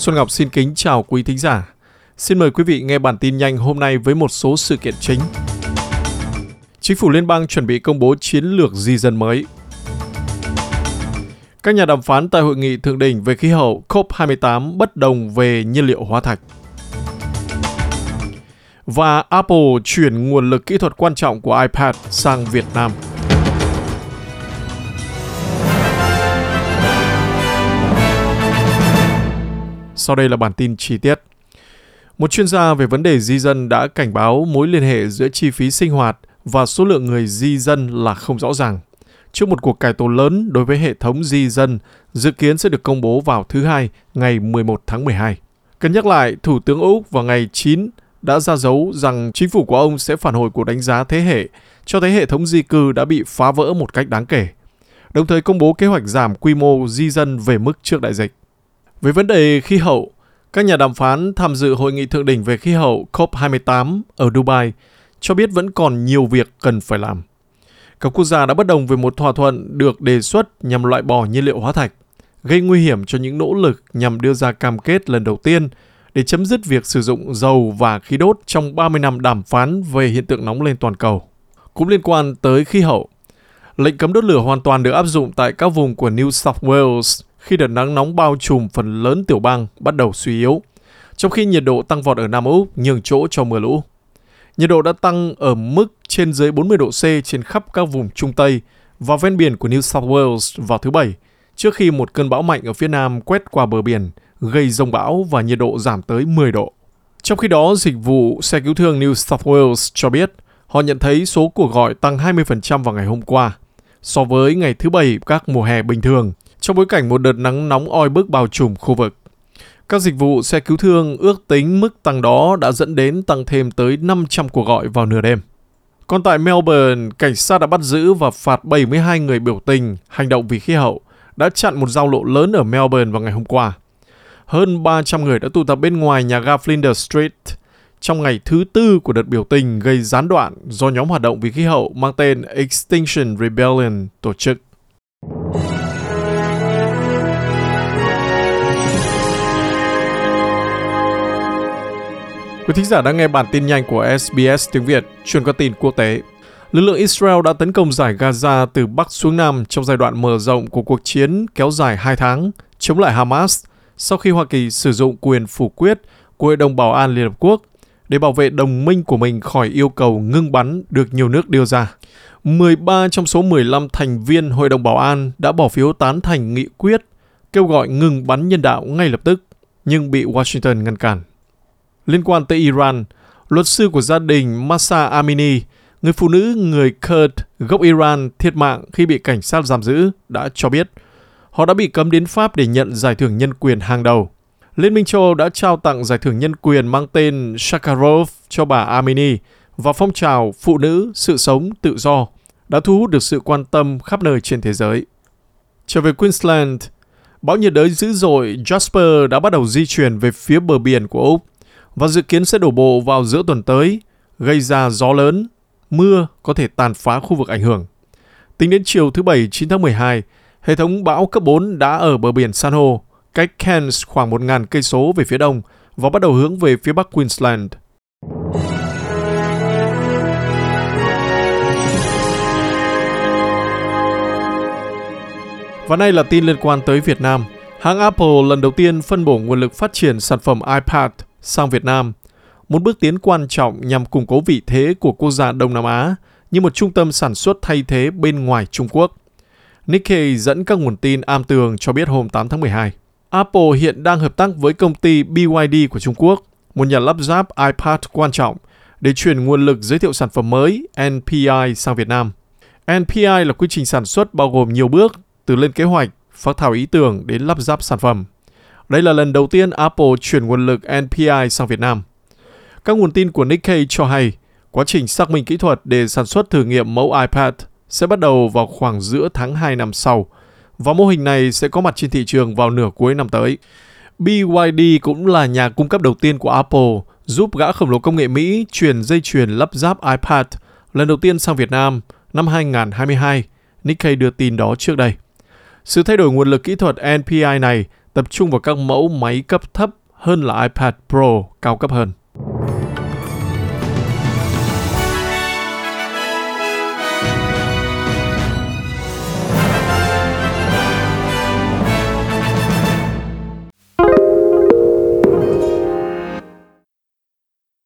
Xuân Ngọc xin kính chào quý thính giả. Xin mời quý vị nghe bản tin nhanh hôm nay với một số sự kiện chính. Chính phủ liên bang chuẩn bị công bố chiến lược di dân mới. Các nhà đàm phán tại hội nghị thượng đỉnh về khí hậu COP28 bất đồng về nhiên liệu hóa thạch. Và Apple chuyển nguồn lực kỹ thuật quan trọng của iPad sang Việt Nam. Sau đây là bản tin chi tiết. Một chuyên gia về vấn đề di dân đã cảnh báo mối liên hệ giữa chi phí sinh hoạt và số lượng người di dân là không rõ ràng. Trước một cuộc cải tổ lớn đối với hệ thống di dân, dự kiến sẽ được công bố vào thứ Hai, ngày 11 tháng 12. Cân nhắc lại, Thủ tướng Úc vào ngày 9 đã ra dấu rằng chính phủ của ông sẽ phản hồi cuộc đánh giá thế hệ, cho thấy hệ thống di cư đã bị phá vỡ một cách đáng kể, đồng thời công bố kế hoạch giảm quy mô di dân về mức trước đại dịch. Về vấn đề khí hậu, các nhà đàm phán tham dự Hội nghị Thượng đỉnh về khí hậu COP28 ở Dubai cho biết vẫn còn nhiều việc cần phải làm. Các quốc gia đã bất đồng về một thỏa thuận được đề xuất nhằm loại bỏ nhiên liệu hóa thạch, gây nguy hiểm cho những nỗ lực nhằm đưa ra cam kết lần đầu tiên để chấm dứt việc sử dụng dầu và khí đốt trong 30 năm đàm phán về hiện tượng nóng lên toàn cầu. Cũng liên quan tới khí hậu, lệnh cấm đốt lửa hoàn toàn được áp dụng tại các vùng của New South Wales khi đợt nắng nóng bao trùm phần lớn tiểu bang bắt đầu suy yếu, trong khi nhiệt độ tăng vọt ở Nam Úc nhường chỗ cho mưa lũ. Nhiệt độ đã tăng ở mức trên dưới 40 độ C trên khắp các vùng Trung Tây và ven biển của New South Wales vào thứ Bảy, trước khi một cơn bão mạnh ở phía Nam quét qua bờ biển, gây dông bão và nhiệt độ giảm tới 10 độ. Trong khi đó, dịch vụ xe cứu thương New South Wales cho biết họ nhận thấy số cuộc gọi tăng 20% vào ngày hôm qua, so với ngày thứ Bảy các mùa hè bình thường, trong bối cảnh một đợt nắng nóng oi bức bao trùm khu vực. Các dịch vụ xe cứu thương ước tính mức tăng đó đã dẫn đến tăng thêm tới 500 cuộc gọi vào nửa đêm. Còn tại Melbourne, cảnh sát đã bắt giữ và phạt 72 người biểu tình hành động vì khí hậu đã chặn một giao lộ lớn ở Melbourne vào ngày hôm qua. Hơn 300 người đã tụ tập bên ngoài nhà ga Flinders Street trong ngày thứ Tư của đợt biểu tình gây gián đoạn do nhóm hoạt động vì khí hậu mang tên Extinction Rebellion tổ chức. Quý thính giả đang nghe bản tin nhanh của SBS Tiếng Việt, chuyển qua tin quốc tế. Lực lượng Israel đã tấn công dải Gaza từ Bắc xuống Nam trong giai đoạn mở rộng của cuộc chiến kéo dài 2 tháng chống lại Hamas sau khi Hoa Kỳ sử dụng quyền phủ quyết của Hội đồng Bảo an Liên Hợp Quốc để bảo vệ đồng minh của mình khỏi yêu cầu ngưng bắn được nhiều nước đưa ra. 13 trong số 15 thành viên Hội đồng Bảo an đã bỏ phiếu tán thành nghị quyết kêu gọi ngừng bắn nhân đạo ngay lập tức, nhưng bị Washington ngăn cản. Liên quan tới Iran, luật sư của gia đình Mahsa Amini, người phụ nữ người Kurd gốc Iran thiệt mạng khi bị cảnh sát giam giữ, đã cho biết họ đã bị cấm đến Pháp để nhận giải thưởng nhân quyền hàng đầu. Liên minh châu Âu đã trao tặng giải thưởng nhân quyền mang tên Sakharov cho bà Amini và phong trào phụ nữ sự sống tự do đã thu hút được sự quan tâm khắp nơi trên thế giới. Trở về Queensland, bão nhiệt đới dữ dội Jasper đã bắt đầu di chuyển về phía bờ biển của Úc và dự kiến sẽ đổ bộ vào giữa tuần tới, gây ra gió lớn, mưa có thể tàn phá khu vực ảnh hưởng. Tính đến chiều thứ Bảy 9 tháng 12, hệ thống bão cấp 4 đã ở bờ biển Sanho, cách Cairns khoảng 1.000 cây số về phía đông và bắt đầu hướng về phía bắc Queensland. Và nay là tin liên quan tới Việt Nam. Hãng Apple lần đầu tiên phân bổ nguồn lực phát triển sản phẩm iPad sang Việt Nam, một bước tiến quan trọng nhằm củng cố vị thế của quốc gia Đông Nam Á như một trung tâm sản xuất thay thế bên ngoài Trung Quốc. Nikkei dẫn các nguồn tin am tường cho biết hôm 8 tháng 12, Apple hiện đang hợp tác với công ty BYD của Trung Quốc, một nhà lắp ráp iPad quan trọng, để chuyển nguồn lực giới thiệu sản phẩm mới NPI sang Việt Nam. NPI là quy trình sản xuất bao gồm nhiều bước, từ lên kế hoạch, phác thảo ý tưởng đến lắp ráp sản phẩm. Đây là lần đầu tiên Apple chuyển nguồn lực NPI sang Việt Nam. Các nguồn tin của Nikkei cho hay, quá trình xác minh kỹ thuật để sản xuất thử nghiệm mẫu iPad sẽ bắt đầu vào khoảng giữa tháng 2 năm sau, và mô hình này sẽ có mặt trên thị trường vào nửa cuối năm tới. BYD cũng là nhà cung cấp đầu tiên của Apple, giúp gã khổng lồ công nghệ Mỹ chuyển dây chuyền lắp ráp iPad lần đầu tiên sang Việt Nam năm 2022, Nikkei đưa tin đó trước đây. Sự thay đổi nguồn lực kỹ thuật NPI này tập trung vào các mẫu máy cấp thấp hơn là iPad Pro cao cấp hơn.